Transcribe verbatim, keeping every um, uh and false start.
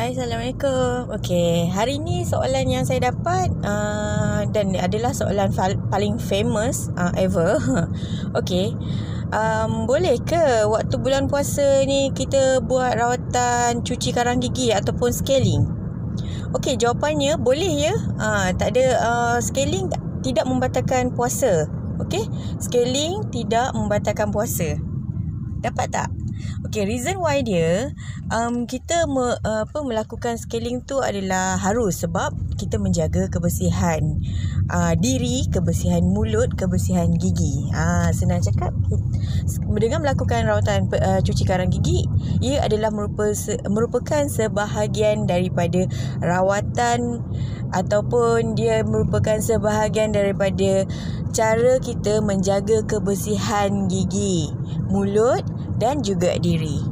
Hai, Assalamualaikum. Okay, hari ni soalan yang saya dapat uh, dan adalah soalan fal- paling famous uh, ever. Okay, um, boleh ke waktu bulan puasa ni kita buat rawatan cuci karang gigi ataupun scaling? Okay, jawapannya boleh ya. uh, Tak ada uh, scaling tidak membatalkan puasa. Okay, scaling tidak membatalkan puasa. Dapat tak? Okay, reason why dia um, kita me, uh, apa, melakukan scaling tu adalah harus sebab kita menjaga kebersihan uh, diri, kebersihan mulut, kebersihan gigi. uh, Senang cakap, dengan melakukan rawatan uh, cuci karang gigi, ia adalah merupakan, merupakan sebahagian daripada rawatan ataupun dia merupakan sebahagian daripada cara kita menjaga kebersihan gigi, mulut dan juga diri.